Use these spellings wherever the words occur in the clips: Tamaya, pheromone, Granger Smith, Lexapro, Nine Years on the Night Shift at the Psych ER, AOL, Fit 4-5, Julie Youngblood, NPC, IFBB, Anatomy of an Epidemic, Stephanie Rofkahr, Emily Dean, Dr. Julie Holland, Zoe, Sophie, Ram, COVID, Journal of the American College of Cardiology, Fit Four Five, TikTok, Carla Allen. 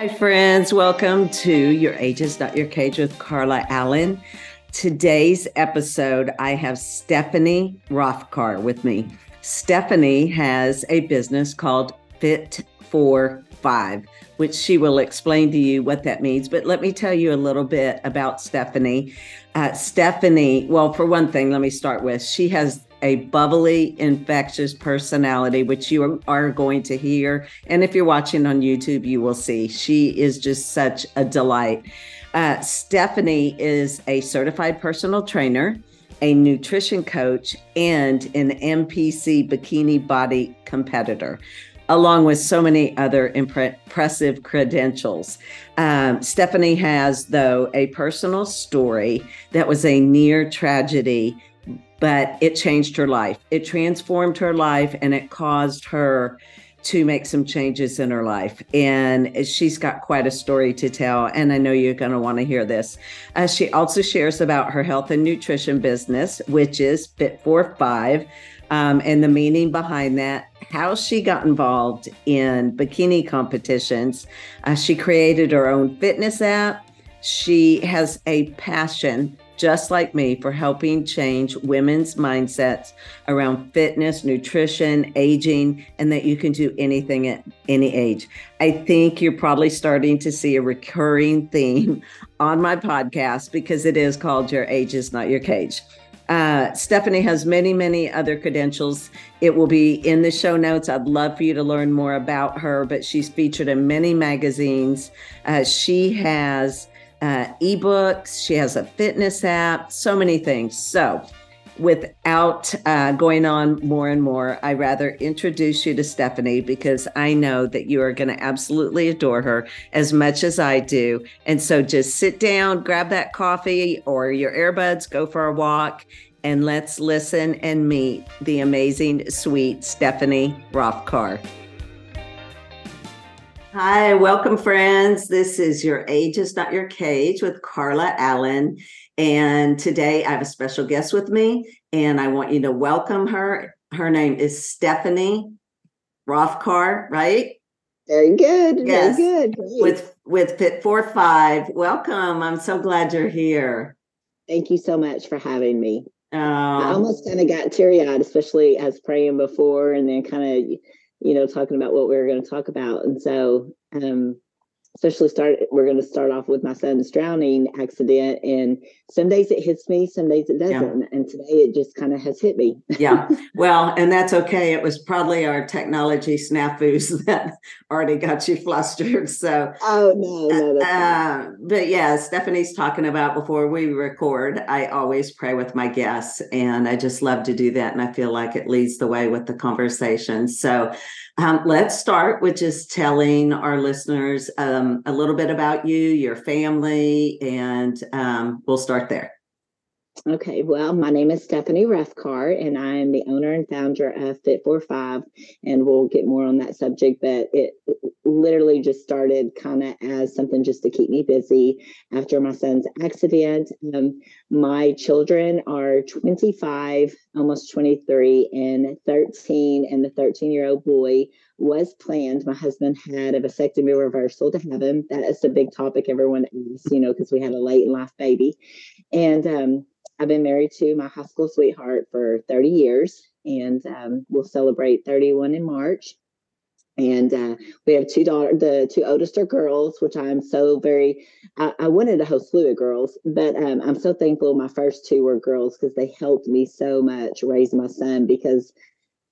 Hi friends, welcome to Your Age Is Not Your Cage with Carla Allen. Today's episode, I have Stephanie Rofkahr with me. Stephanie has a business called Fit 4-5, which she will explain to you what that means. But let me tell you a little bit about Stephanie. Well, for one thing, let me start with, she has a bubbly, infectious personality, which you are going to hear. And if you're watching on YouTube, you will see she is just such a delight. Stephanie is a certified personal trainer, a nutrition coach, and an NPC bikini body competitor, along with so many other impressive credentials. Stephanie has, though, a personal story that was a near tragedy, but it changed her life. It transformed her life, and it caused her to make some changes in her life. And she's got quite a story to tell, and I know you're gonna wanna hear this. She also shares about her health and nutrition business, which is Fit 4-5, and the meaning behind that, how she got involved in bikini competitions. She created her own fitness app. She has a passion, just like me, for helping change women's mindsets around fitness, nutrition, aging, and that you can do anything at any age. I think you're probably starting to see a recurring theme on my podcast because it is called Your Age Is Not Your Cage. Stephanie has many, many other credentials. It will be in the show notes. I'd love for you to learn more about her, but she's featured in many magazines. She has ebooks, she has a fitness app, so many things. So without going on more and more, I rather introduce you to Stephanie because I know that you are going to absolutely adore her as much as I do. And so just sit down, grab that coffee or your earbuds, go for a walk, and let's listen and meet the amazing, sweet Stephanie Rofkahr. Hi, welcome friends. This is Your Age Is Not Your Cage with Carla Allen. And today I have a special guest with me, and I want you to welcome her. Her name is Stephanie Rofkahr, right? Very good. Yes. Very good. Great. With Fit 4-5. Welcome. I'm so glad you're here. Thank you so much for having me. I almost kind of got teary-eyed, especially as praying before, and then kind of talking about what we were going to talk about. And so, we're going to start off with my son's drowning accident. And some days it hits me, some days it doesn't. Yeah. And today it just kind of has hit me. Yeah. Well, and that's okay. It was probably our technology snafus that already got you flustered. So, but yeah, Stephanie's talking about before we record, I always pray with my guests, and I just love to do that. And I feel like it leads the way with the conversation. So, let's start with just telling our listeners a little bit about you, your family, and we'll start there. Okay, well, my name is Stephanie Rofkahr, and I am the owner and founder of Fit 4-5, and we'll get more on that subject, but it literally just started kind of as something just to keep me busy after my son's accident. My children are 25, almost 23, and 13, and the 13-year-old boy was planned. My husband had a vasectomy reversal to have him. That is a big topic everyone asks, because we had a late in life baby. And I've been married to my high school sweetheart for 30 years, and we'll celebrate 31 in March. And we have two daughters. The two oldest are girls, which I'm so very, I wanted a whole slew of girls, but I'm so thankful my first two were girls because they helped me so much raise my son, because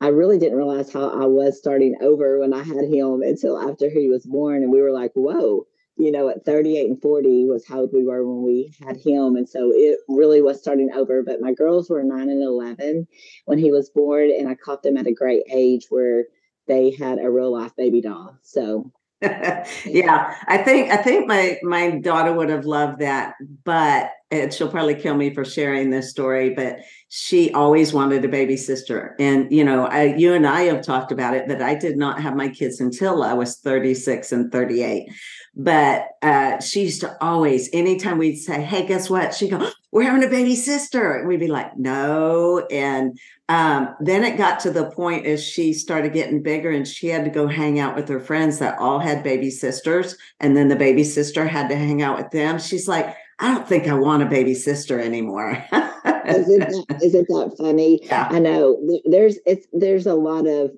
I really didn't realize how I was starting over when I had him until after he was born. And we were like, whoa, at 38 and 40 was how old we were when we had him. And so it really was starting over. But my girls were 9 and 11 when he was born. And I caught them at a great age where they had a real life baby doll. So yeah, I think my daughter would have loved that. But and she'll probably kill me for sharing this story, but she always wanted a baby sister. And, you know, you and I have talked about it, that I did not have my kids until I was 36 and 38. But she used to always, anytime we'd say, hey, guess what? She'd go, we're having a baby sister. And we'd be like, no. And then it got to the point as she started getting bigger and she had to go hang out with her friends that all had baby sisters. And then the baby sister had to hang out with them. She's like, I don't think I want a baby sister anymore. Isn't that funny? Yeah. I know there's a lot of,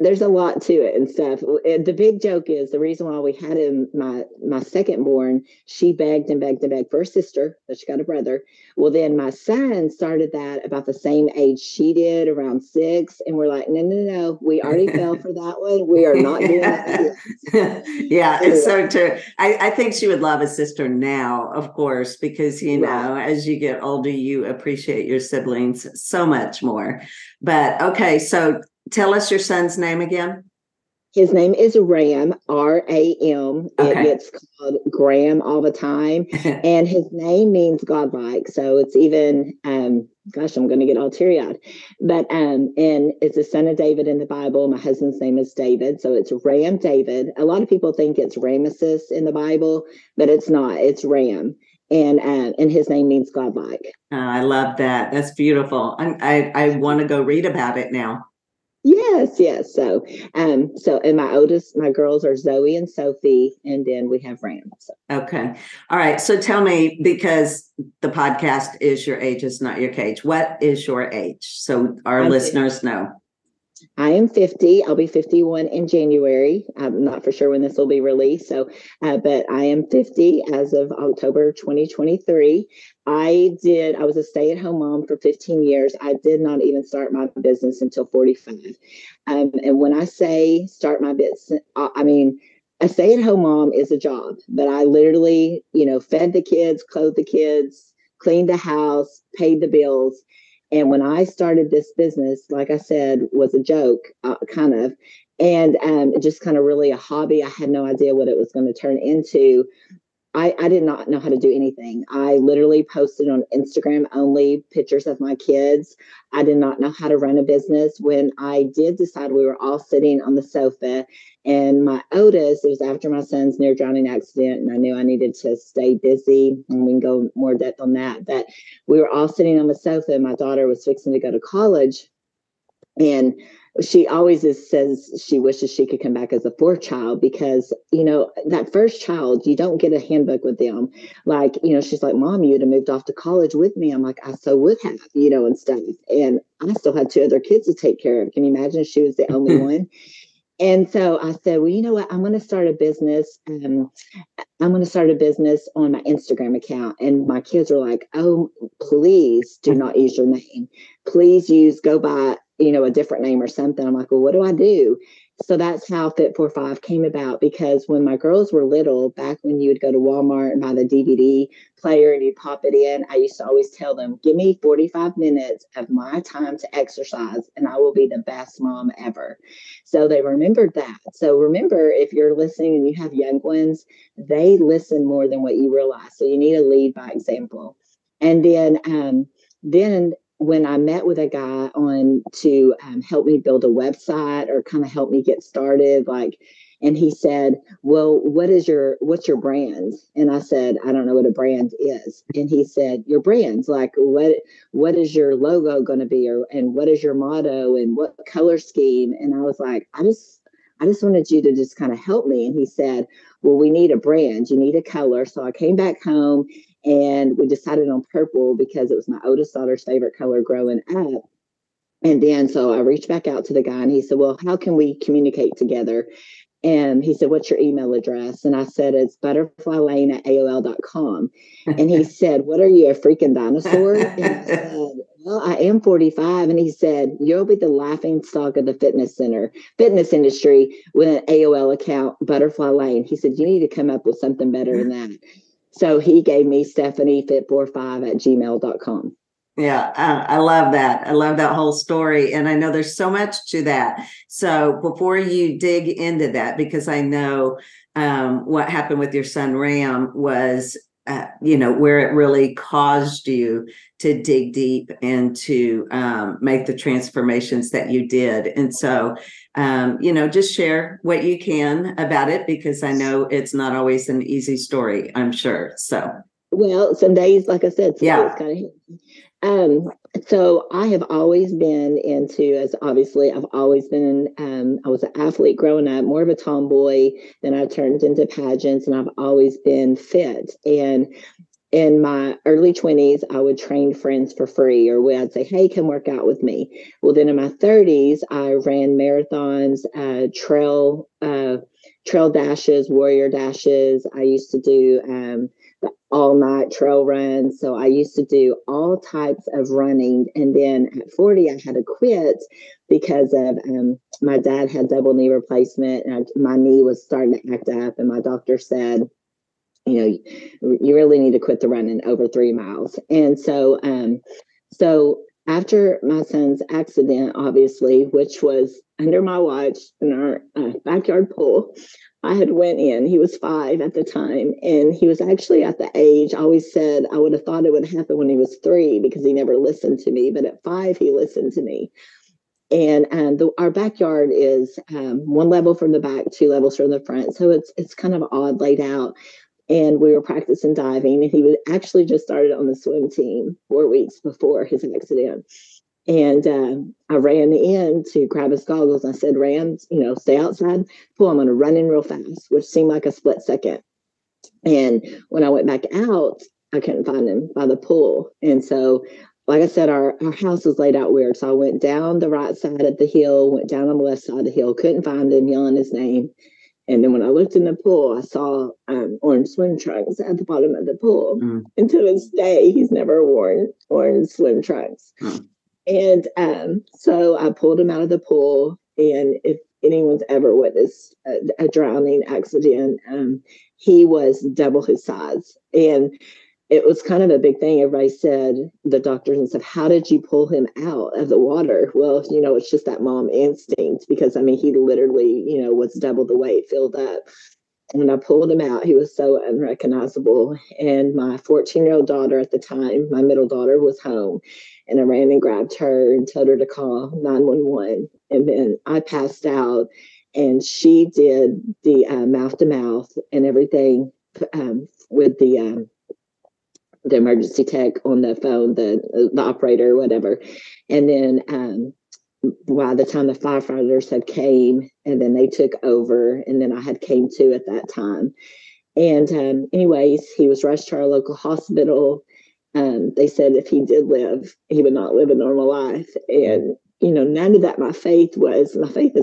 there's a lot to it and stuff. The big joke is the reason why we had him, my second born, she begged and begged and begged for a sister, but she got a brother. Well, then my son started that about the same age she did, around 6. And we're like, no, we already fell for that one. We are not doing that. Yeah, anyway. It's so true. I think she would love a sister now, of course, because, you know, as you get older, you appreciate your siblings so much more. But okay, so tell us your son's name again. His name is Ram, R-A-M. Okay. It gets called Graham all the time. And his name means godlike. So it's even, gosh, I'm going to get all teary-eyed. But, and it's the son of David in the Bible. My husband's name is David. So it's Ram David. A lot of people think it's Rameses in the Bible, but it's not. It's Ram. And his name means godlike. Oh, I love that. That's beautiful. I want to go read about it now. Yes. So, and my girls are Zoe and Sophie, and then we have Ram. So. Okay. All right. So tell me, because the podcast is your age, it's not your cage. What is your age? So our listeners know. I am 50. I'll be 51 in January. I'm not for sure when this will be released. So, but I am 50 as of October 2023. I was a stay-at-home mom for 15 years. I did not even start my business until 45. And when I say start my business, I mean, a stay-at-home mom is a job, but I literally, you know, fed the kids, clothed the kids, cleaned the house, paid the bills. And when I started this business, like I said, was a joke, kind of, and just kind of really a hobby. I had no idea what it was going to turn into. I did not know how to do anything. I literally posted on Instagram only pictures of my kids. I did not know how to run a business. When I did decide, we were all sitting on the sofa, and my oldest, it was after my son's near drowning accident, and I knew I needed to stay busy, and we can go more depth on that. But we were all sitting on the sofa, and my daughter was fixing to go to college, and she always says she wishes she could come back as a fourth child because, you know, that first child, you don't get a handbook with them. Like, you know, she's like, Mom, you'd have moved off to college with me. I'm like, I so would have, you know, and stuff. And I still had 2 other kids to take care of. Can you imagine if she was the only one? And so I said, well, you know what? I'm going to start a business. I'm going to start a business on my Instagram account. And my kids are like, oh, please do not use your name. Please go by, you know, a different name or something. I'm like, well, what do I do? So that's how Fit 4 5 came about, because when my girls were little, back when you would go to Walmart and buy the DVD player and you pop it in, I used to always tell them, give me 45 minutes of my time to exercise and I will be the best mom ever. So they remembered that. So remember, if you're listening and you have young ones, they listen more than what you realize. So you need to lead by example. And then when I met with a guy on to help me build a website or kind of help me get started, like, and he said, well, what's your brand? And I said, I don't know what a brand is. And he said, your brand's like, what is your logo going to be? And what is your motto and what color scheme? And I was like, I just wanted you to just kind of help me. And he said, well, we need a brand. You need a color. So I came back home and we decided on purple because it was my oldest daughter's favorite color growing up. And then, so I reached back out to the guy and he said, well, how can we communicate together? And he said, what's your email address? And I said, it's butterflylane@AOL.com. And he said, what are you, a freaking dinosaur? And I said, well, I am 45. And he said, you'll be the laughing stock of the fitness industry with an AOL account, Butterfly Lane. He said, you need to come up with something better than that. So he gave me Stephanie fit45@gmail.com. Yeah, I love that. I love that whole story. And I know there's so much to that. So before you dig into that, because I know what happened with your son Ram was where it really caused you to dig deep and to make the transformations that you did. And so, just share what you can about it, because I know it's not always an easy story, I'm sure. So, well, some days, like I said, it's kind of, so I have always been into, I was an athlete growing up, more of a tomboy, then I turned into pageants, and I've always been fit. And in my early 20s, I would train friends for free, or I'd say, hey, come work out with me. Well, then in my 30s, I ran marathons, trail dashes, warrior dashes. I used to do all night trail runs. So I used to do all types of running. And then at 40, I had to quit because of my dad had double knee replacement, and my knee was starting to act up. And my doctor said, you really need to quit the running over 3 miles. And so, after my son's accident, obviously, which was under my watch in our backyard pool, I had went in. He was 5 at the time, and he was actually at the age I always said I would have thought it would happen when he was 3, because he never listened to me. But at 5, he listened to me. And our backyard is one level from the back, 2 levels from the front, so it's kind of odd laid out. And we were practicing diving, and he was actually just started on the swim team 4 weeks before his accident. And I ran in to grab his goggles. I said, Ram, stay outside. Pool, I'm going to run in real fast, which seemed like a split second. And when I went back out, I couldn't find him by the pool. And so, like I said, our house was laid out weird. So I went down the right side of the hill, went down on the left side of the hill, couldn't find him, yelling his name. And then when I looked in the pool, I saw orange swim trunks at the bottom of the pool. Mm. And to this day, he's never worn orange swim trunks. Mm. And so I pulled him out of the pool. And if anyone's ever witnessed a drowning accident, he was double his size. And it was kind of a big thing. Everybody said, the doctors and stuff, how did you pull him out of the water? Well, it's just that mom instinct, because, he literally, was double the weight filled up. When I pulled him out, he was so unrecognizable. And my 14-year-old daughter at the time, my middle daughter, was home. And I ran and grabbed her and told her to call 911. And then I passed out, and she did the mouth-to-mouth and everything with the emergency tech on the phone, the operator, whatever. And then by the time the firefighters had came, and then they took over, and then I had came to at that time. And anyways, he was rushed to our local hospital. They said if he did live, he would not live a normal life. And, none of that my faith has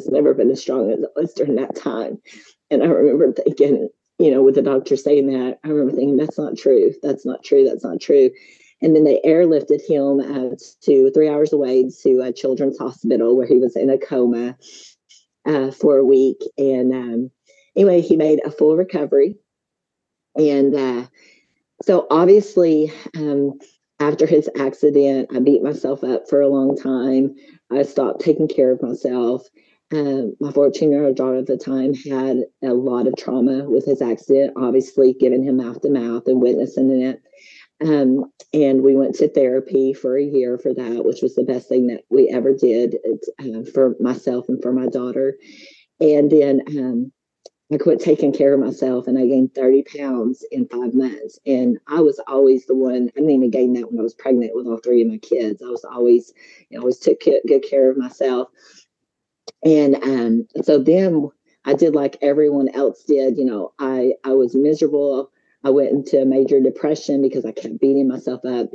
never been as strong as it was during that time. And I remember thinking, with the doctor saying that, I remember thinking, that's not true. That's not true. That's not true. And then they airlifted him to 3 hours away to a children's hospital, where he was in a coma for a week. And anyway, he made a full recovery. And so obviously, after his accident, I beat myself up for a long time. I stopped taking care of myself. My 14-year-old daughter at the time had a lot of trauma with his accident, obviously giving him mouth to mouth and witnessing it. And we went to therapy for a year for that, which was the best thing that we ever did for myself and for my daughter. And then I quit taking care of myself, and I gained 30 pounds in 5 months. And I was always the one, I didn't even gain that when I was pregnant with all 3 of my kids. I was always, always took good care of myself. And so then I did like everyone else did. I was miserable. I went into a major depression because I kept beating myself up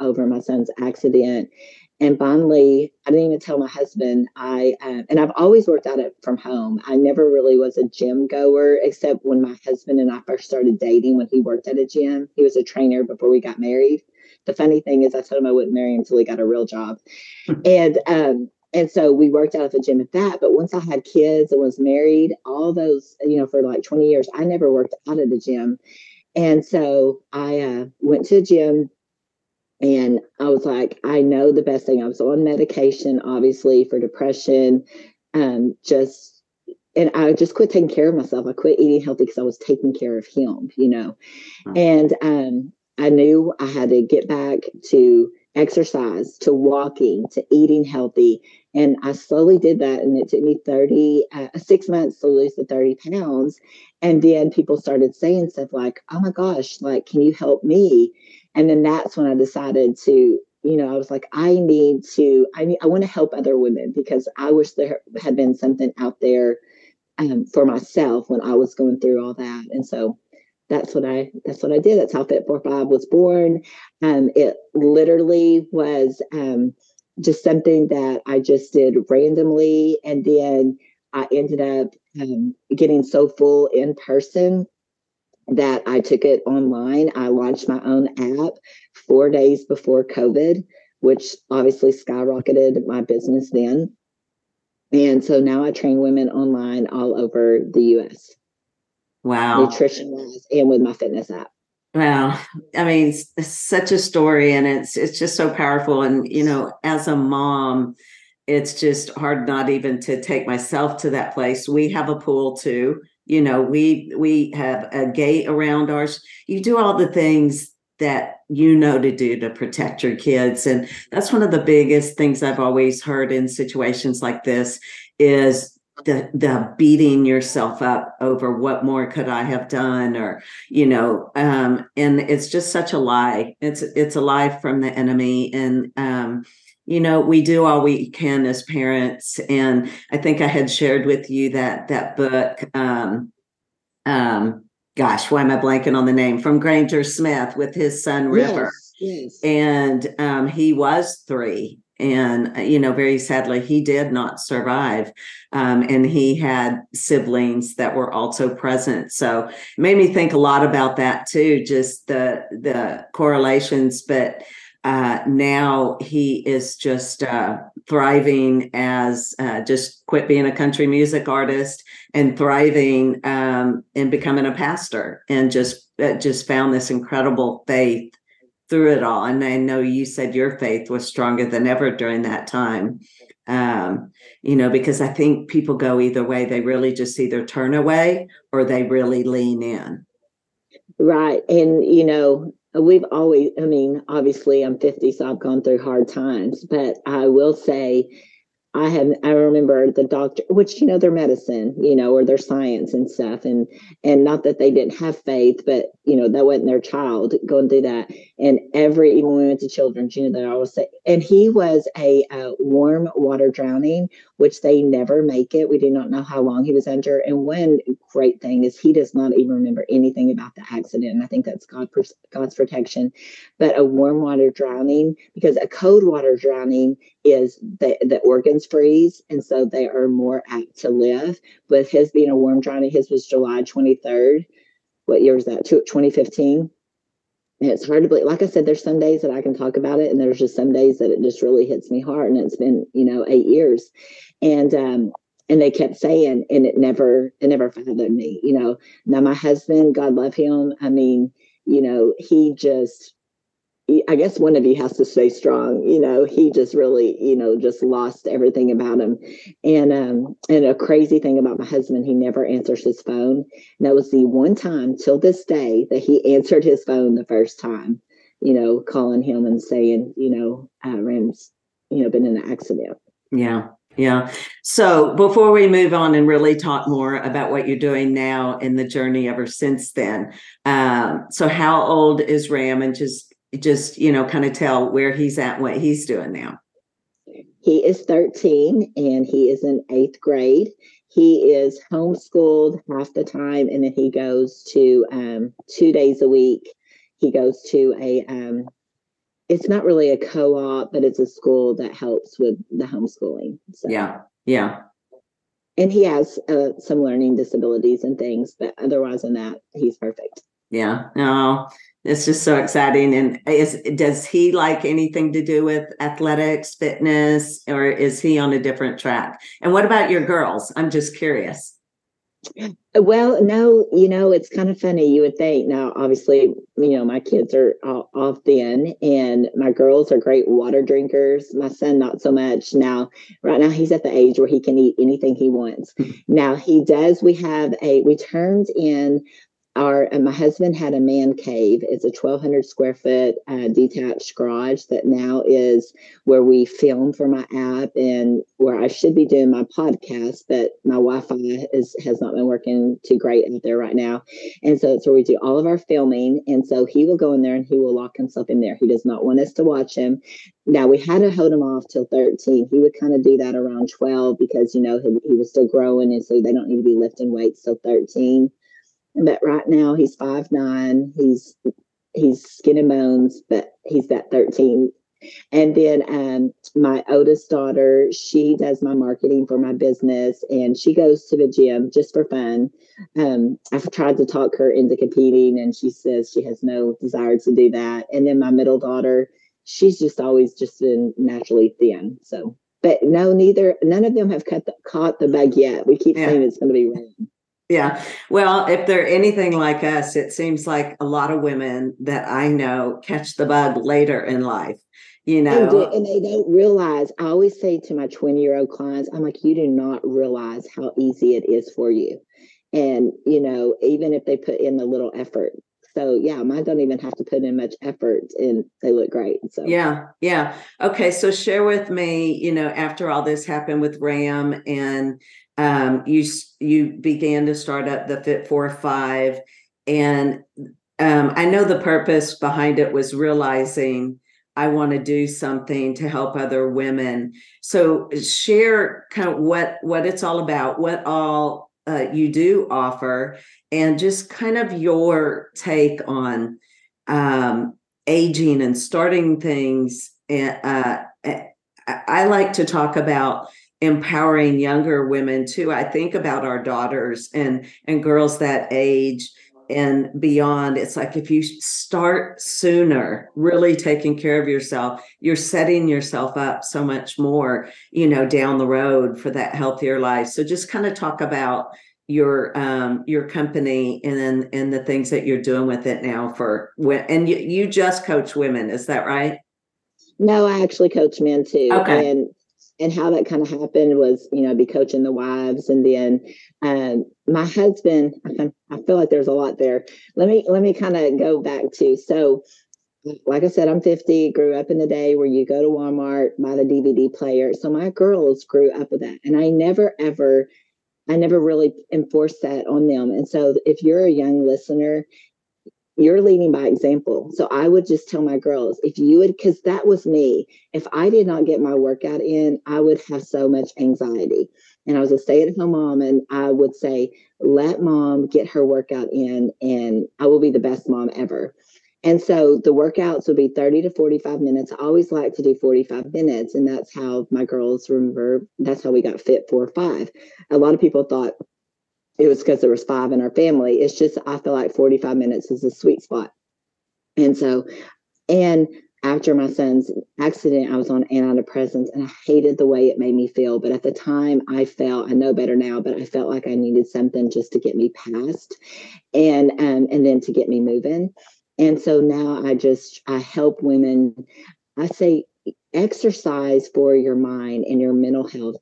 over my son's accident. And finally, I didn't even tell my husband. And I've always worked out from home. I never really was a gym goer, except when my husband and I first started dating, when he worked at a gym. He was a trainer before we got married. The funny thing is, I told him I wouldn't marry him until he got a real job. And so we worked out at the gym at that. But once I had kids and was married, all those, for like 20 years, I never worked out at the gym. And so I went to a gym, and I was like, I know the best thing. I was on medication, obviously, for depression, just And I just quit taking care of myself. I quit eating healthy because I was taking care of him, you know. Wow. And I knew I had to get back to exercise, to walking, to eating healthy. And I slowly did that. And it took me 6 months to lose the 30 pounds. And then people started saying stuff like, oh my gosh, like, can you help me? And then that's when I decided to, you know, I was like, I want to help other women, because I wish there had been something out there for myself when I was going through all that. And so that's what I did. That's how Fit Four Five was born. It literally was just something that I just did randomly. And then I ended up getting so full in person that I took it online. I launched my own app 4 days before COVID, which obviously skyrocketed my business then. And so now I train women online all over the US. Wow. Nutrition-wise and with my fitness app. Wow. I mean, it's such a story, and it's just so powerful. And, you know, as a mom, it's just hard not even to take myself to that place. We have a pool too. You know, we have a gate around ours. You do all the things that you know to do to protect your kids. And that's one of the biggest things I've always heard in situations like this is the beating yourself up over what more could I have done, or, you know, and it's just such a lie. It's a lie from the enemy. And, you know, we do all we can as parents. And I think I had shared with you that book, gosh, why am I blanking on the name, from Granger Smith with his son, River. Yes. And he was 3. And, you know, very sadly, he did not survive. And he had siblings that were also present. So it made me think a lot about that, too, just the correlations. But now he is just thriving as just quit being a country music artist and thriving and becoming a pastor, and just found this incredible faith through it all. And I know you said your faith was stronger than ever during that time, you know, because I think people go either way. They really just either turn away or they really lean in. Right. And, you know, we've always, I mean, obviously I'm 50, so I've gone through hard times, but I will say I remember the doctor, which, you know, their medicine, you know, or their science and stuff. And not that they didn't have faith, but, you know, that wasn't their child going through that. And even when we went to children's, you know, they always say, and he was a warm water drowning, which they never make it. We do not know how long he was under. And one great thing is he does not even remember anything about the accident. And I think that's God's protection. But a warm water drowning, because a cold water drowning is the organs freeze, and so they are more apt to live. But his being a warm drowning, his was July 23rd. What year was that? 2015. And it's hard to believe. Like I said, there's some days that I can talk about it, and there's just some days that it just really hits me hard. And it's been, you know, 8 years, and they kept saying, and it never bothered me, you know. Now my husband, God love him. I mean, you know, he just. I guess one of you has to stay strong. You know, he just really, you know, just lost everything about him. And a crazy thing about my husband, he never answers his phone. And that was the one time till this day that he answered his phone the first time, you know, calling him and saying, you know, Ram's, you know, been in an accident. Yeah. Yeah. So before we move on and really talk more about what you're doing now and the journey ever since then. So how old is Ram, and just, you know, kind of tell where he's at, what he's doing now. He is 13 and he is in 8th grade. He is homeschooled half the time. And then he goes to 2 days a week. He goes to it's not really a co-op, but it's a school that helps with the homeschooling. So. Yeah. Yeah. And he has some learning disabilities and things, but otherwise than that, he's perfect. Yeah. No. It's just so exciting. And does he like anything to do with athletics, fitness, or is he on a different track? And what about your girls? I'm just curious. Well, no, you know, it's kind of funny. You would think now, obviously, you know, my kids are off then, and my girls are great water drinkers. My son, not so much now. Right now, he's at the age where he can eat anything he wants. Now he does. We turned in my husband had a man cave. It's a 1,200 square foot detached garage that now is where we film for my app and where I should be doing my podcast, but my Wi-Fi has not been working too great out there right now. And so it's where we do all of our filming. And so he will go in there and he will lock himself in there. He does not want us to watch him. Now, we had to hold him off till 13. He would kind of do that around 12 because, you know, he was still growing. And so they don't need to be lifting weights till 13. But right now he's 5'9", he's skin and bones, but he's that 13. And then my oldest daughter, she does my marketing for my business, and she goes to the gym just for fun. I've tried to talk her into competing, and she says she has no desire to do that. And then my middle daughter, she's just always just been naturally thin. So, but no, none of them have caught the bug yet. We keep saying it's going to be rain. Yeah. Well, if they're anything like us, it seems like a lot of women that I know catch the bug later in life, you know. And they don't realize. I always say to my 20-year-old clients, I'm like, you do not realize how easy it is for you. And, you know, even if they put in a little effort. So, yeah, mine don't even have to put in much effort and they look great. So, yeah. Yeah. Okay. So share with me, you know, after all this happened with Ram and you began to start up the Fit 4 or 5, and I know the purpose behind it was realizing I want to do something to help other women. So share kind of what it's all about, what all you do offer, and just kind of your take on aging and starting things. And I like to talk about empowering younger women too. I think about our daughters and girls that age and beyond. It's like, if you start sooner, really taking care of yourself, you're setting yourself up so much more, you know, down the road for that healthier life. So just kind of talk about your company and the things that you're doing with it now for women. And you just coach women, is that right? No, I actually coach men too. Okay. And how that kind of happened was, you know, I'd be coaching the wives. And then my husband, I feel like there's a lot there. Let me kind of go back to, so like I said, I'm 50, grew up in the day where you go to Walmart, buy the DVD player. So my girls grew up with that. And I never really enforced that on them. And so if you're a young listener, you're leading by example. So I would just tell my girls, because that was me. If I did not get my workout in, I would have so much anxiety. And I was a stay-at-home mom, and I would say, let mom get her workout in, and I will be the best mom ever. And so the workouts would be 30 to 45 minutes. I always like to do 45 minutes. And that's how my girls remember. That's how we got Fit 4 or 5. A lot of people thought it was because there was 5 in our family. It's just, I feel like 45 minutes is a sweet spot. And so, and after my son's accident, I was on antidepressants, and I hated the way it made me feel. But at the time I know better now, but I felt like I needed something just to get me past and then to get me moving. And so now I help women. I say exercise for your mind and your mental health.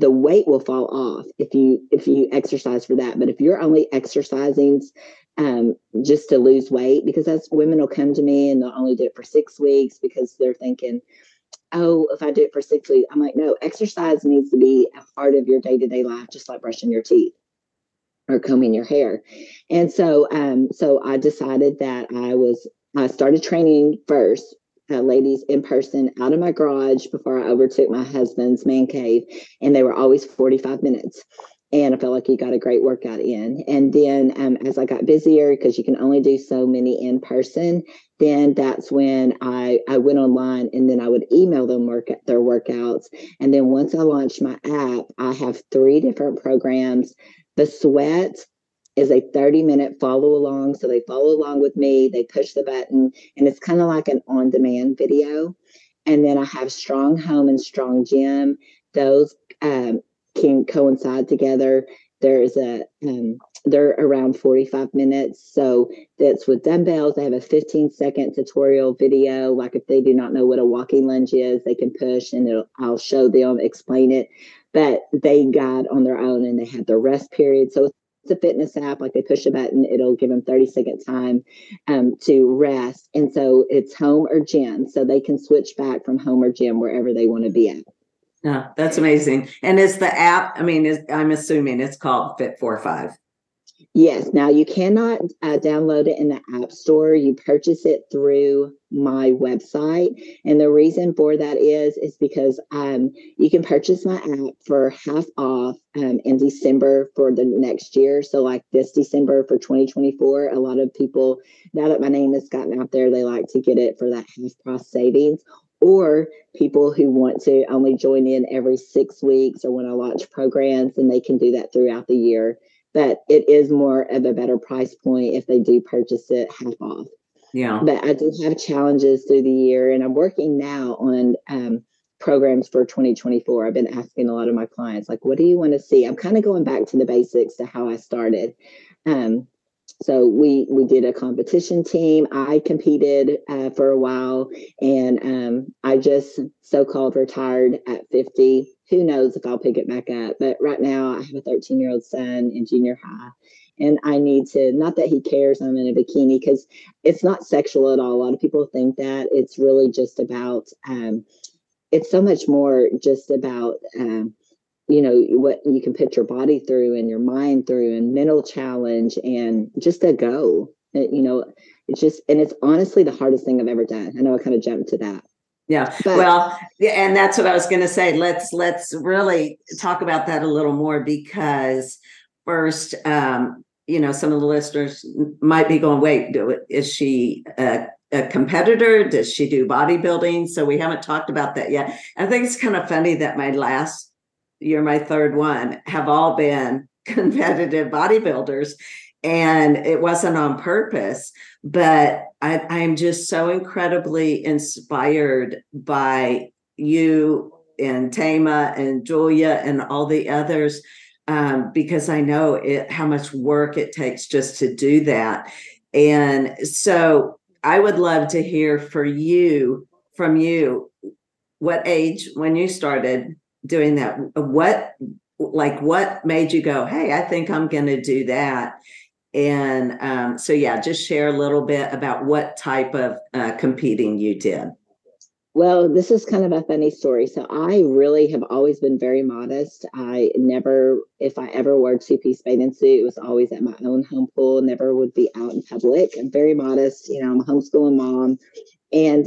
The weight will fall off if you exercise for that. But if you're only exercising just to lose weight, because that's, women will come to me and they'll only do it for 6 weeks because they're thinking, oh, if I do it for 6 weeks, I'm like, no, exercise needs to be a part of your day-to-day life, just like brushing your teeth or combing your hair. And so, so I decided that I started training first. Ladies in person out of my garage before I overtook my husband's man cave, and they were always 45 minutes. And I felt like you got a great workout in. And then as I got busier, because you can only do so many in person, then that's when I went online, and then I would email them their workouts. And then once I launched my app, I have 3 different programs. The Sweat is a 30-minute follow along. So they follow along with me, they push the button, and it's kind of like an on-demand video. And then I have Strong Home and Strong Gym. Those can coincide together. There's a, they're around 45 minutes. So that's with dumbbells. They have a 15-second tutorial video. Like if they do not know what a walking lunge is, they can push and I'll show them, explain it. But they guide on their own and they have their rest period. So it's a fitness app, like they push a button, it'll give them 30-second time to rest. And so it's home or gym. So they can switch back from home or gym wherever they want to be at. Yeah, that's amazing. And is the app, I mean, I'm assuming it's called Fit 4 5. Yes. Now you cannot download it in the app store. You purchase it through my website. And the reason for that is because you can purchase my app for half off in December for the next year. So like this December for 2024, a lot of people, now that my name has gotten out there, they like to get it for that half price savings. Or people who want to only join in every 6 weeks or want to launch programs, and they can do that throughout the year. But it is more of a better price point if they do purchase it half off. Yeah. But I do have challenges through the year, and I'm working now on programs for 2024. I've been asking a lot of my clients, like, what do you want to see? I'm kind of going back to the basics to how I started. So we did a competition team. I competed for a while, and I just so-called retired at 50. Who knows if I'll pick it back up. But right now I have a 13-year-old son in junior high, and I need to, not that he cares I'm in a bikini, because it's not sexual at all. A lot of people think that. It's really just about, it's so much more just about, you know, what you can put your body through and your mind through, and mental challenge, and just a go, you know, it's just, and it's honestly the hardest thing I've ever done. I know I kind of jumped to that. Yeah. But, well, and that's what I was going to say. Let's really talk about that a little more, because first, you know, some of the listeners might be going, wait, is she a competitor? Does she do bodybuilding? So we haven't talked about that yet. I think it's kind of funny that my last, you're my third one, have all been competitive bodybuilders. And it wasn't on purpose, but I'm just so incredibly inspired by you and Tama and Julia and all the others, because I know how much work it takes just to do that. And so I would love to hear from you, what age, when you started doing that, what made you go, hey, I think I'm going to do that. And so, yeah, just share a little bit about what type of competing you did. Well, this is kind of a funny story. So I really have always been very modest. I never, if I ever wore two-piece bathing suit, it was always at my own home pool, never would be out in public. I'm very modest. You know, I'm a homeschooling mom. And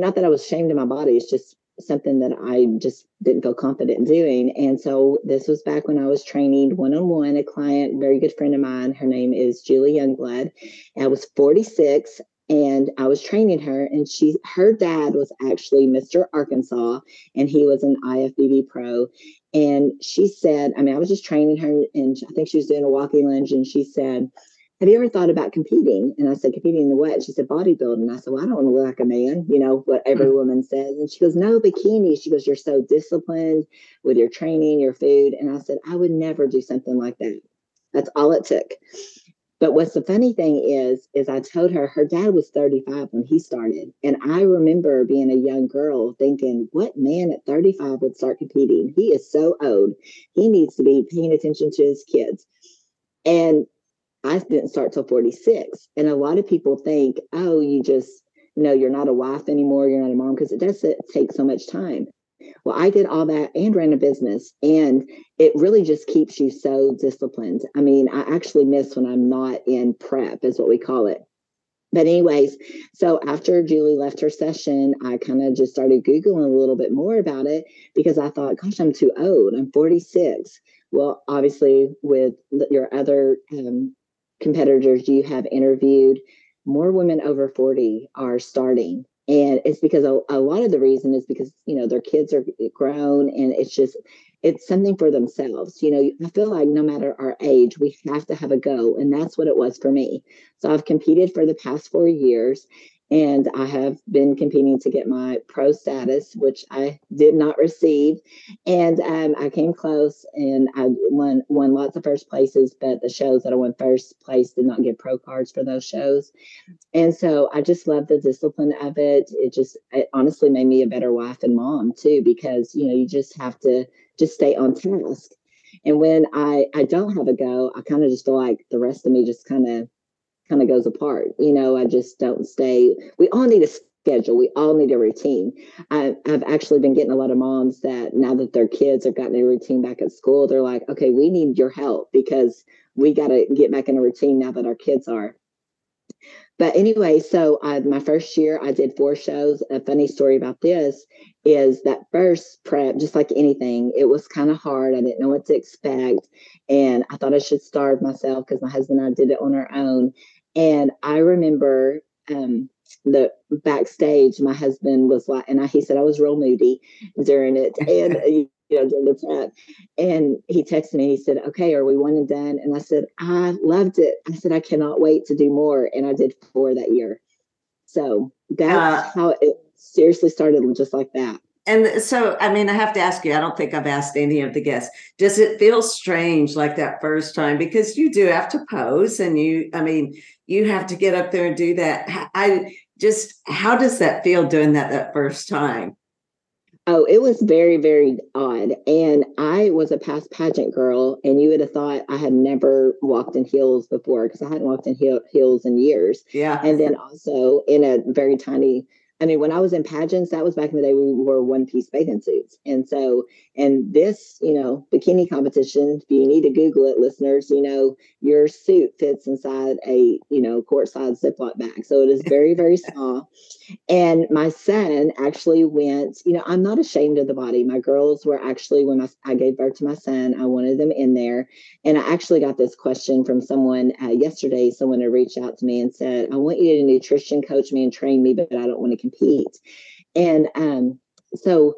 not that I was ashamed of my body. It's just something that I just didn't feel confident doing. And so this was back when I was training one-on-one, a client, very good friend of mine. Her name is Julie Youngblood. I was 46 and I was training her, and her dad was actually Mr. Arkansas, and he was an IFBB pro. And she said, I mean, I was just training her, and I think she was doing a walking lunge, and she said, have you ever thought about competing? And I said, competing in what? And she said, bodybuilding. I said, well, I don't want to look like a man, you know, what every woman says. And she goes, no, bikini. She goes, you're so disciplined with your training, your food. And I said, I would never do something like that. That's all it took. But what's the funny thing is I told her, her dad was 35 when he started. And I remember being a young girl thinking, what man at 35 would start competing? He is so old. He needs to be paying attention to his kids. And I didn't start till 46. And a lot of people think, oh, you just, you know, you're not a wife anymore. You're not a mom, because it does take so much time. Well, I did all that and ran a business. And it really just keeps you so disciplined. I mean, I actually miss when I'm not in prep, is what we call it. But anyways, so after Julie left her session, I kind of just started Googling a little bit more about it, because I thought, gosh, I'm too old. I'm 46. Well, obviously with your other competitors you have interviewed, more women over 40 are starting. And it's because a lot of the reason is because, you know, their kids are grown, and it's just, it's something for themselves. You know, I feel like no matter our age, we have to have a go. And that's what it was for me. So I've competed for the past 4 years, And I have been competing to get my pro status, which I did not receive. And I came close, and I won lots of first places, but the shows that I won first place did not get pro cards for those shows. And so I just love the discipline of it. It honestly made me a better wife and mom too, because, you know, you just have to just stay on task. And when I don't have a go, I kind of just feel like the rest of me just kind of goes apart. You know, I just don't stay. We all need a schedule. We all need a routine. I've actually been getting a lot of moms that now that their kids have gotten a routine back at school, they're like, okay, we need your help because we got to get back in a routine now that our kids are. But anyway, so my first year, I did 4 shows. A funny story about this is that first prep, just like anything, it was kind of hard. I didn't know what to expect. And I thought I should starve myself because my husband and I did it on our own. And I remember the backstage, my husband was like, and he said I was real moody during it. And you know, during the prep. And he texted me, he said, okay, are we one and done? And I said, I loved it. I said, I cannot wait to do more. And I did 4 that year. So that's how it seriously started, just like that. And so, I mean, I have to ask you, I don't think I've asked any of the guests, does it feel strange like that first time? Because you do have to pose and you have to get up there and do that. How does that feel doing that first time? Oh, it was very, very odd. And I was a past pageant girl, and you would have thought I had never walked in heels before because I hadn't walked in heels in years. Yeah. And then also in a very tiny, when I was in pageants, that was back in the day, we wore one-piece bathing suits. And so, and this, you know, bikini competition, if you need to Google it, listeners, you know, your suit fits inside a, you know, quart-sized Ziploc bag. So it is very, very small. And my son actually went, you know, I'm not ashamed of the body. My girls were actually, when I gave birth to my son, I wanted them in there. And I actually got this question from someone yesterday. Someone had reached out to me and said, I want you to nutrition coach me and train me, but I don't want to compete. And so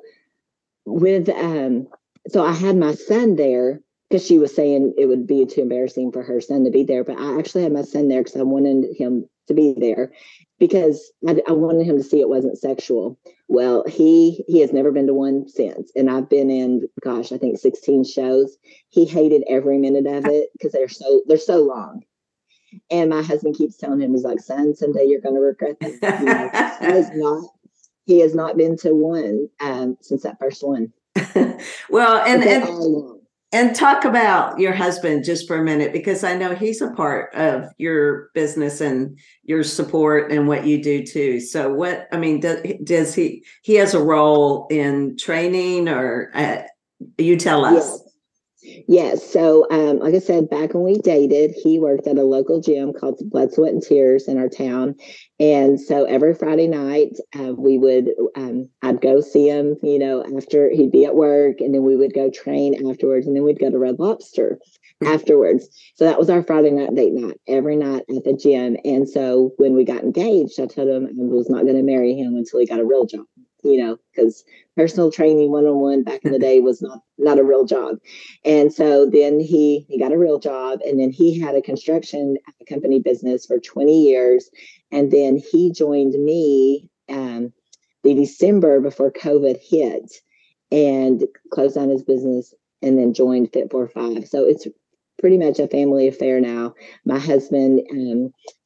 I had my son there because she was saying it would be too embarrassing for her son to be there, but I actually had my son there because I wanted him to be there because I wanted him to see it wasn't sexual. Well, he has never been to one since, and I've been in, gosh, I think 16 shows. He hated every minute of it because they're so long. And my husband keeps telling him, he's like, son, someday you're going to regret this. You know, he has not been to one since that first one. Well, and talk about your husband just for a minute, because I know he's a part of your business and your support and what you do too. So does he has a role in training, or you tell us. Yes. Yes. So, like I said, back when we dated, he worked at a local gym called Blood, Sweat, and Tears in our town. And so every Friday night, I'd go see him, you know, after he'd be at work, and then we would go train afterwards, and then we'd go to Red Lobster afterwards. So that was our Friday night date night, every night at the gym. And so when we got engaged, I told him I was not going to marry him until he got a real job. You know, because personal training one-on-one back in the day was not a real job. And so then he got a real job, and then he had a construction company business for 20 years. And then he joined me the December before COVID hit and closed down his business, and then joined Fit 4 5. So it's pretty much a family affair now. My husband,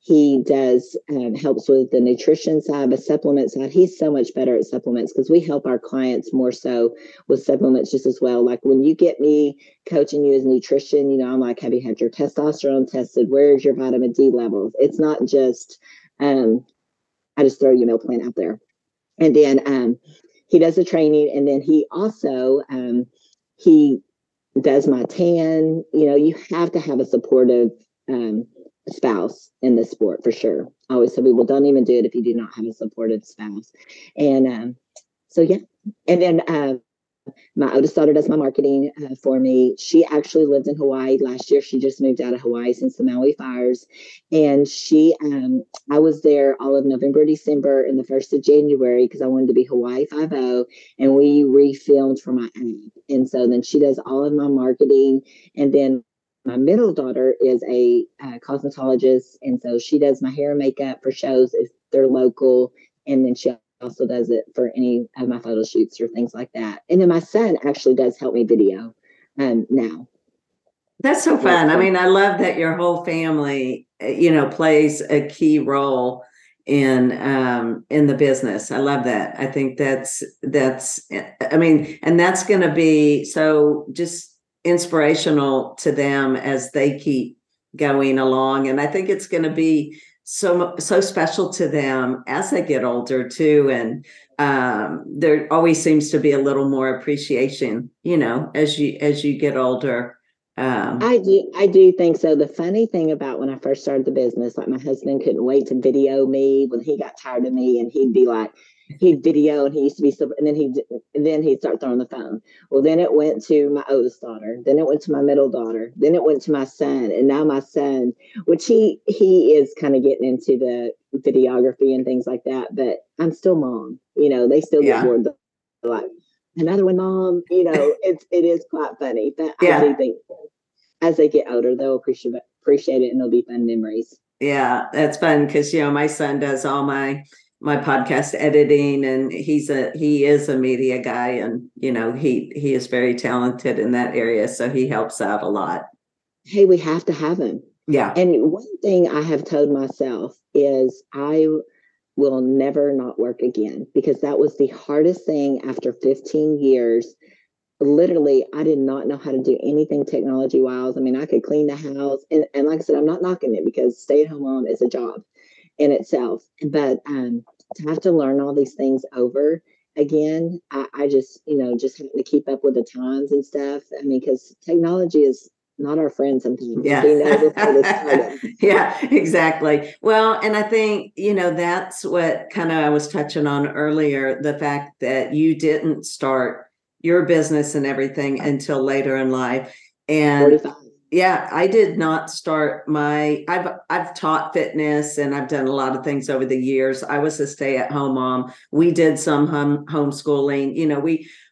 he does helps with the nutrition side, the supplement side. He's so much better at supplements because we help our clients more so with supplements just as well. Like when you get me coaching you as nutrition, you know, I'm like, have you had your testosterone tested? Where's your vitamin D levels? It's not just I just throw your meal plan out there. And then he does the training, and then he also he does my tan. You know, you have to have a supportive spouse in this sport for sure. I always tell people, don't even do it if you do not have a supportive spouse. And so yeah. And then my oldest daughter does my marketing for me. She actually lived in Hawaii last year. She just moved out of Hawaii since the Maui fires. And she, I was there all of November, December, and the 1st of January because I wanted to be Hawaii 5-0. And we refilmed for my app. And so then she does all of my marketing. And then my middle daughter is a cosmetologist. And so she does my hair and makeup for shows they're local. And then she also does it for any of my photo shoots or things like that. And then my son actually does help me video now. That's so fun. I mean, I love that your whole family, you know, plays a key role in the business. I love that. I think that's, I mean, and that's going to be so just inspirational to them as they keep going along. And I think it's going to be so special to them as they get older too. And there always seems to be a little more appreciation, you know, as you get older. I do think so. The funny thing about when I first started the business, like my husband couldn't wait to video me when he got tired of me, and he'd be like, he'd video, and he used to be so, and then he'd start throwing the phone. Well, then it went to my oldest daughter, then it went to my middle daughter, then it went to my son, and now my son, which he is kind of getting into the videography and things like that, but I'm still mom. You know, they still get bored. Like, another one, mom, you know, it is quite funny, but yeah. I do think as they get older, they'll appreciate it, and it'll be fun memories. Yeah, that's fun because, you know, my son does all my podcast editing, and he is a media guy, and, you know, he is very talented in that area, so he helps out a lot. Hey, we have to have him. Yeah. And one thing I have told myself is I will never not work again, because that was the hardest thing after 15 years. Literally, I did not know how to do anything technology-wise. I mean, I could clean the house. And like I said, I'm not knocking it, because stay-at-home mom is a job in itself. But to have to learn all these things over again, I just, you know, just having to keep up with the times and stuff. I mean, because technology is not our friends sometimes. Yeah. Yeah, exactly. Well, and I think, you know, that's what kind of I was touching on earlier, the fact that you didn't start your business and everything until later in life. And 45. Yeah, I did not start I've taught fitness, and I've done a lot of things over the years. I was a stay-at-home mom. We did some homeschooling. You know,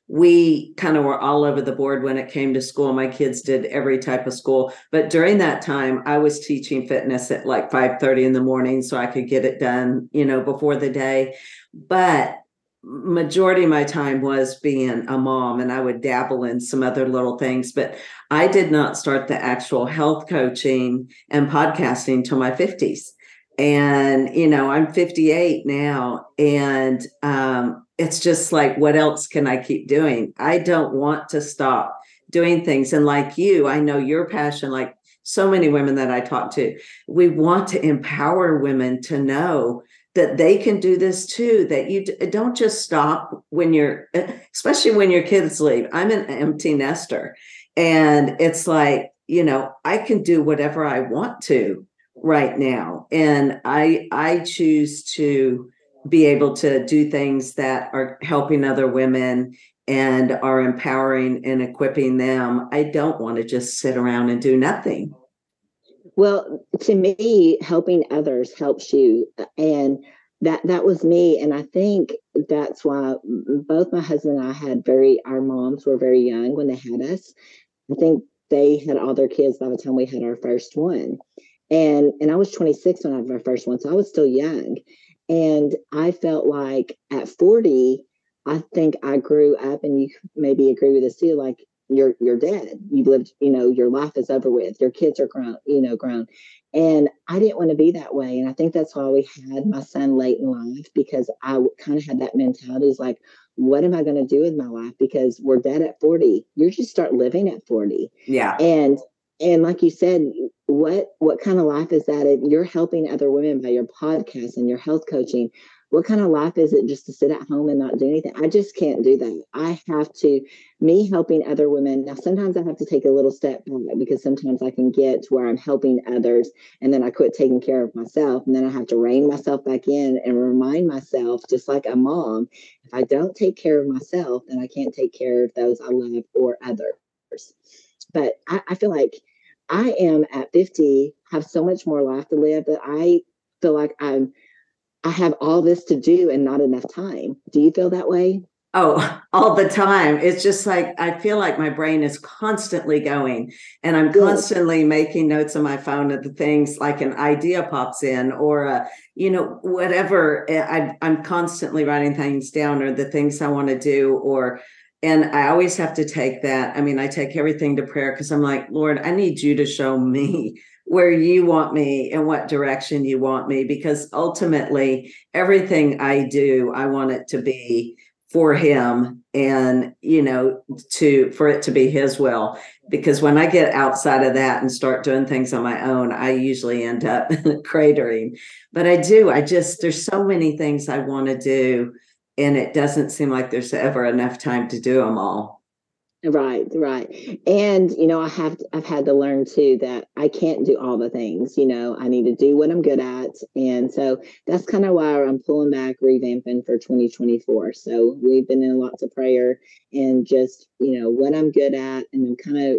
we kind of were all over the board when it came to school. My kids did every type of school. But during that time, I was teaching fitness at like 5:30 in the morning so I could get it done, you know, before the day. But majority of my time was being a mom, and I would dabble in some other little things. But I did not start the actual health coaching and podcasting till my 50s. And, you know, I'm 58 now, and it's just like, what else can I keep doing? I don't want to stop doing things. And like you, I know your passion, like so many women that I talk to, we want to empower women to know that they can do this too, that you don't just stop when you're, especially when your kids leave. I'm an empty nester, and it's like, you know, I can do whatever I want to right now. And I choose to be able to do things that are helping other women and are empowering and equipping them. I don't want to just sit around and do nothing. Well, to me, helping others helps you. And that was me. And I think that's why both my husband and I our moms were very young when they had us. I think they had all their kids by the time we had our first one. And I was 26 when I had my first one, so I was still young. And I felt like at 40, I think I grew up, and you maybe agree with this too, like you're dead. You've lived, you know, your life is over with, your kids are grown, you know, And I didn't want to be that way. And I think that's why we had my son late in life, because I kind of had that mentality. It's like, what am I going to do with my life? Because we're dead at 40. You just start living at 40. Yeah. And like you said, what kind of life is that? If you're helping other women by your podcast and your health coaching, what kind of life is it just to sit at home and not do anything? I just can't do that. I have to, me helping other women. Now, sometimes I have to take a little step back, because sometimes I can get to where I'm helping others and then I quit taking care of myself. And then I have to rein myself back in and remind myself, just like a mom, if I don't take care of myself, then I can't take care of those I love or others. But I feel like I am at 50, have so much more life to live that I feel like I have all this to do and not enough time. Do you feel that way? Oh, all the time. It's just like, I feel like my brain is constantly going and I'm constantly making notes on my phone of the things like an idea pops in or, whatever. I'm constantly writing things down or the things I want to do and I always have to take that. I mean, I take everything to prayer because I'm like, Lord, I need you to show me where you want me and what direction you want me, because ultimately everything I do, I want it to be for him and, for it to be his will. Because when I get outside of that and start doing things on my own, I usually end up cratering. But there's so many things I want to do and it doesn't seem like there's ever enough time to do them all. Right. And, I've had to learn too, that I can't do all the things, I need to do what I'm good at. And so that's kind of why I'm pulling back, revamping for 2024. So we've been in lots of prayer and just, what I'm good at, and I'm kind of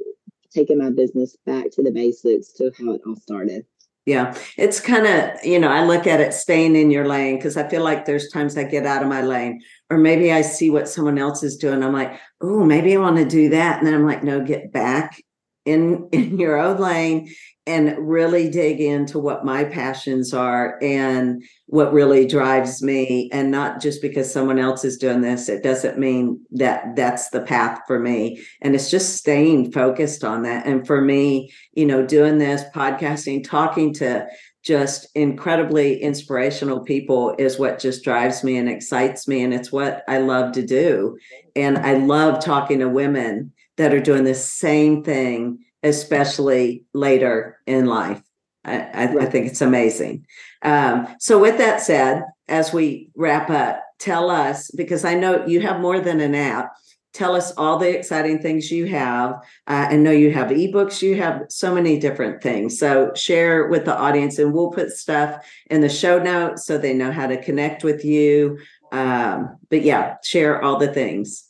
taking my business back to the basics to how it all started. Yeah, it's kind of, I look at it staying in your lane, because I feel like there's times I get out of my lane, or maybe I see what someone else is doing. I'm like, oh, maybe I want to do that. And then I'm like, no, get back in your own lane and really dig into what my passions are and what really drives me. And not just because someone else is doing this, it doesn't mean that that's the path for me. And it's just staying focused on that. And for me, doing this, podcasting, talking to just incredibly inspirational people is what just drives me and excites me. And it's what I love to do. And I love talking to women that are doing the same thing, especially later in life. I think it's amazing. So with that said, as we wrap up, tell us, because I know you have more than an app, tell us all the exciting things you have. I know you have eBooks, you have so many different things. So share with the audience, and we'll put stuff in the show notes so they know how to connect with you. But yeah, share all the things.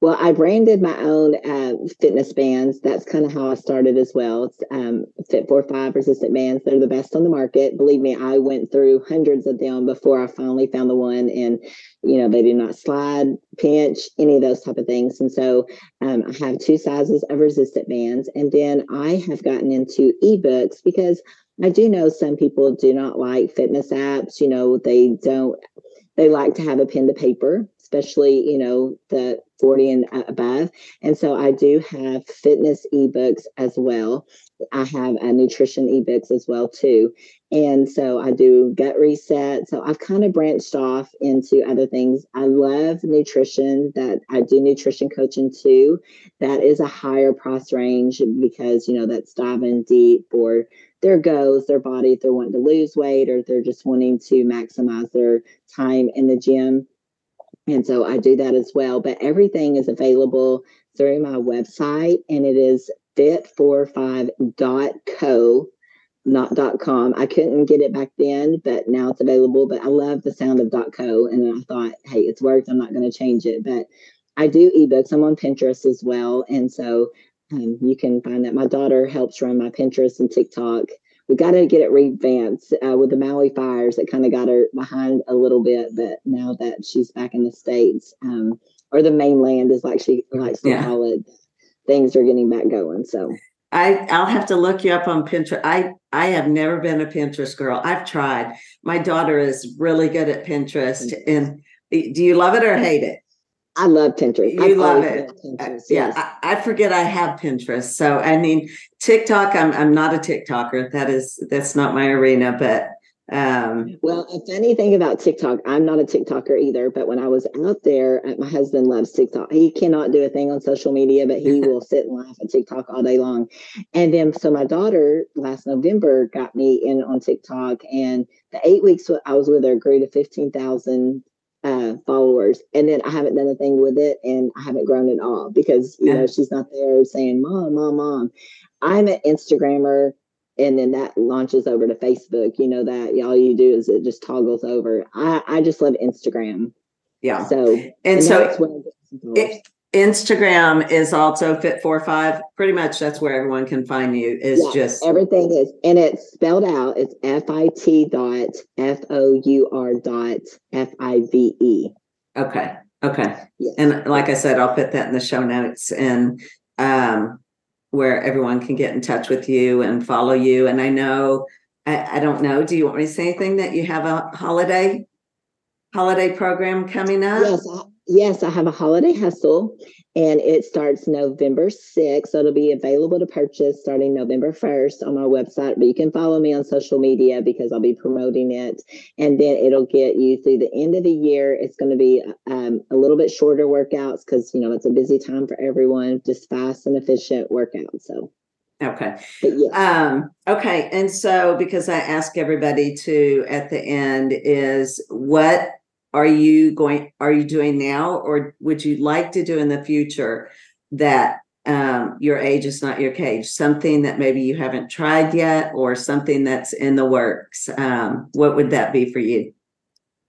Well, I branded my own fitness bands. That's kind of how I started as well. It's Fit 4 5 resistant bands. They're the best on the market. Believe me, I went through hundreds of them before I finally found the one. And, they do not slide, pinch, any of those type of things. And so I have two sizes of resistant bands. And then I have gotten into eBooks because I do know some people do not like fitness apps. They like to have a pen to paper, especially, the 40 and above. And so I do have fitness eBooks as well. I have nutrition eBooks as well too. And so I do gut reset. So I've kind of branched off into other things. I love nutrition, that I do nutrition coaching too. That is a higher price range because, that's diving deep for their goals, their body, if they're wanting to lose weight or they're just wanting to maximize their time in the gym. And so I do that as well. But everything is available through my website, and it is fit45.co, not .com. I couldn't get it back then, but now it's available. But I love the sound of .co. And I thought, hey, it's worked. I'm not going to change it. But I do eBooks. I'm on Pinterest as well. And so you can find that. My daughter helps run my Pinterest and TikTok. We got to get it revamped with the Maui fires. It kind of got her behind a little bit, but now that she's back in the States, or the mainland, is like she likes to call it, things are getting back going. So I'll have to look you up on Pinterest. I have never been a Pinterest girl. I've tried. My daughter is really good at Pinterest. And do you love it or hate it? I love Pinterest. You love it. Yes. Yeah, I forget I have Pinterest. So I mean, TikTok, I'm not a TikToker. That's not my arena. But well, a funny thing about TikTok, I'm not a TikToker either. But when I was out there, my husband loves TikTok. He cannot do a thing on social media, but he will sit and laugh at TikTok all day long. And then, so my daughter last November got me in on TikTok, and the 8 weeks I was with her grew to 15,000. Followers. And then I haven't done a thing with it, and I haven't grown at all because, she's not there saying, mom. I'm an Instagrammer. And then that launches over to Facebook. That all you do is it just toggles over. I just love Instagram. Yeah. So, Instagram is also Fit45. Pretty much that's where everyone can find you. Just everything is, and it's spelled out. It's FIT.FOUR.FIVE. Okay. Okay. Yes. And like I said, I'll put that in the show notes and where everyone can get in touch with you and follow you. And I know, I don't know, do you want me to say anything that you have a holiday program coming up? Yes, I have a holiday hustle and it starts November 6th. So it'll be available to purchase starting November 1st on my website, but you can follow me on social media because I'll be promoting it. And then it'll get you through the end of the year. It's going to be a little bit shorter workouts because, you know, it's a busy time for everyone, just fast and efficient workouts. So. Okay. Yes. Okay. And so, because I ask everybody to, at the end is what are you doing now, or would you like to do in the future that your age is not your cage, something that maybe you haven't tried yet or something that's in the works? What would that be for you?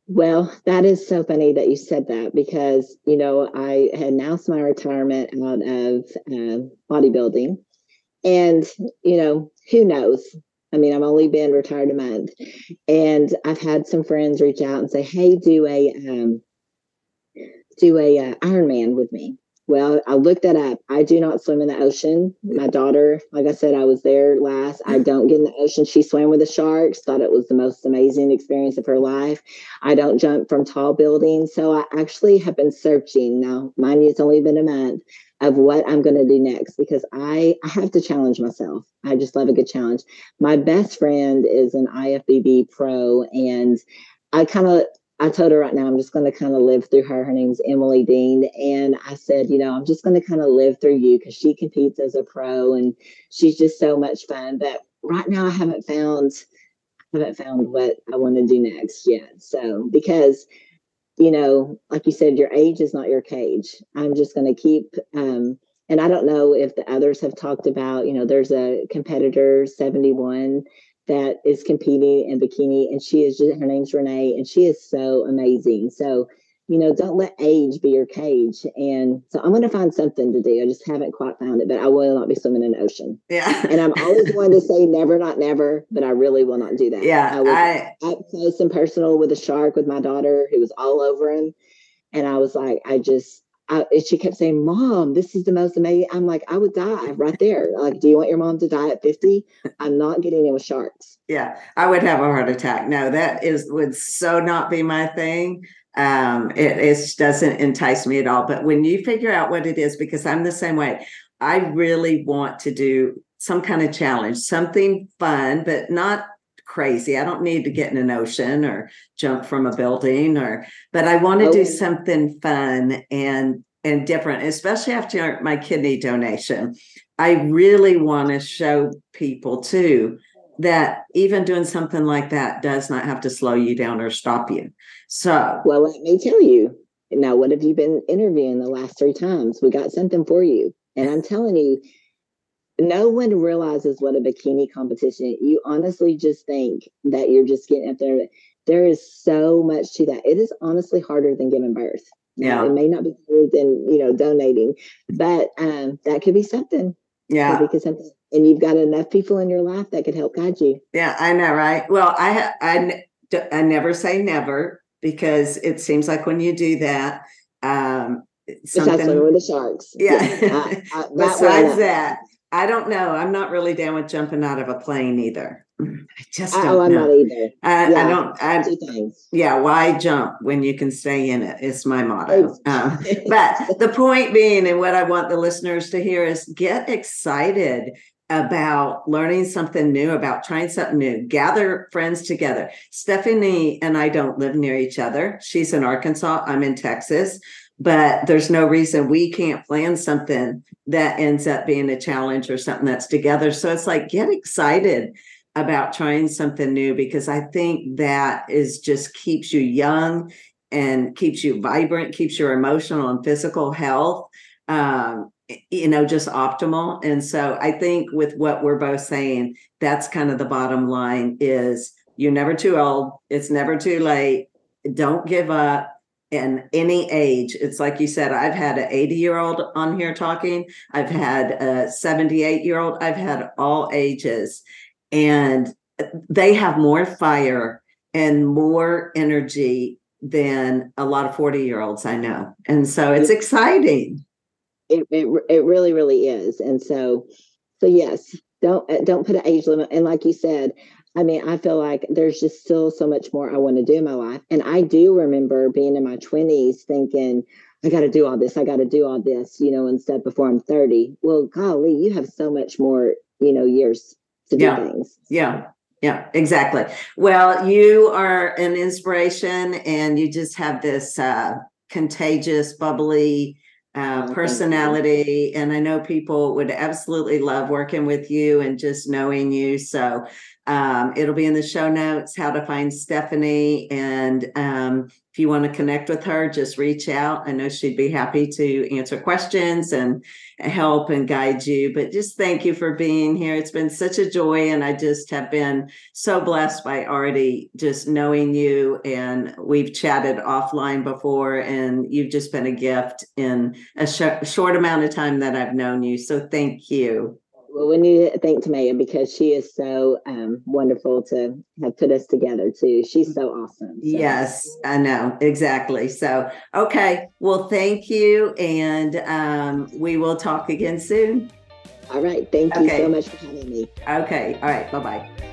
Well, that is so funny that you said that because, you know, I announced my retirement out of bodybuilding. And, you know, who knows? I mean, I've only been retired a month and I've had some friends reach out and say, hey, do a Ironman with me. Well, I looked that up. I do not swim in the ocean. My daughter, like I said, I was there last. I don't get in the ocean. She swam with the sharks, thought it was the most amazing experience of her life. I don't jump from tall buildings. So I actually have been searching now. Mind you, it's only been a month of what I'm going to do next because I have to challenge myself. I just love a good challenge. My best friend is an IFBB pro and I told her right now, I'm just going to kind of live through her. Her name's Emily Dean. And I said, you know, I'm just going to kind of live through you because she competes as a pro and she's just so much fun. But right now I haven't found what I want to do next yet. So, because, you know, like you said, your age is not your cage. I'm just going to keep, and I don't know if the others have talked about, you know, there's a competitor 71 that is competing in bikini and her name's Renee and she is so amazing. So, you know, don't let age be your cage. And so I'm going to find something to do. I just haven't quite found it, but I will not be swimming in the ocean. Yeah. And I'm always wanting to say never, not never, but I really will not do that. Yeah. I was up close and personal with a shark with my daughter who was all over him. And I was like, she kept saying, Mom, this is the most amazing. I'm like, I would die right there. Like, do you want your mom to die at 50? I'm not getting in with sharks. Yeah, I would have a heart attack. No, that would so not be my thing. It doesn't entice me at all. But when you figure out what it is, because I'm the same way, I really want to do some kind of challenge, something fun, but not crazy. I don't need to get in an ocean or jump from a building but I want to do something fun and different, especially after my kidney donation. I really want to show people too, that even doing something like that does not have to slow you down or stop you. So, well, let me tell you now, what have you been interviewing the last 3 times? We got something for you. And I'm telling you, no one realizes what a bikini competition. You honestly just think that you're just getting up there. There is so much to that. It is honestly harder than giving birth. Yeah. It may not be harder than, you know, donating, but that could be something. Yeah. It could be something. And you've got enough people in your life that could help guide you. Yeah, I know, right? Well, I never say never because it seems like when you do that, something with the sharks. Yeah. Besides that. I don't know. I'm not really down with jumping out of a plane either. I just don't know. I'm not either. Why jump when you can stay in it? It's my motto. But the point being, and what I want the listeners to hear is get excited about learning something new, about trying something new, gather friends together. Stephanie and I don't live near each other. She's in Arkansas. I'm in Texas. But there's no reason we can't plan something that ends up being a challenge or something that's together. So it's like, get excited about trying something new, because I think that is just keeps you young and keeps you vibrant, keeps your emotional and physical health, you know, just optimal. And so I think with what we're both saying, that's kind of the bottom line is you're never too old. It's never too late. Don't give up. And any age, it's like you said, I've had an 80-year-old on here talking. I've had a 78-year-old. I've had all ages. And they have more fire and more energy than a lot of 40-year-olds I know. And so it's exciting. It really, really is. And so yes, don't put an age limit. And like you said, I mean, I feel like there's just still so much more I want to do in my life. And I do remember being in my 20s thinking, I got to do all this, you know, instead before I'm 30. Well, golly, you have so much more, you know, years to do things. Yeah. Yeah, exactly. Well, you are an inspiration, and you just have this contagious, bubbly personality. And I know people would absolutely love working with you and just knowing you. So it'll be in the show notes, how to find Stephanie. And if you want to connect with her, just reach out. I know she'd be happy to answer questions and help and guide you. But just thank you for being here. It's been such a joy. And I just have been so blessed by already just knowing you. And we've chatted offline before, and you've just been a gift in a short amount of time that I've known you. So thank you. Well, we need to thank Tamaya, because she is so wonderful to have put us together too. She's so awesome. So. Yes, I know. Exactly. So, okay. Well, thank you. And we will talk again soon. All right. Thank you so much for having me. Okay. All right. Bye-bye.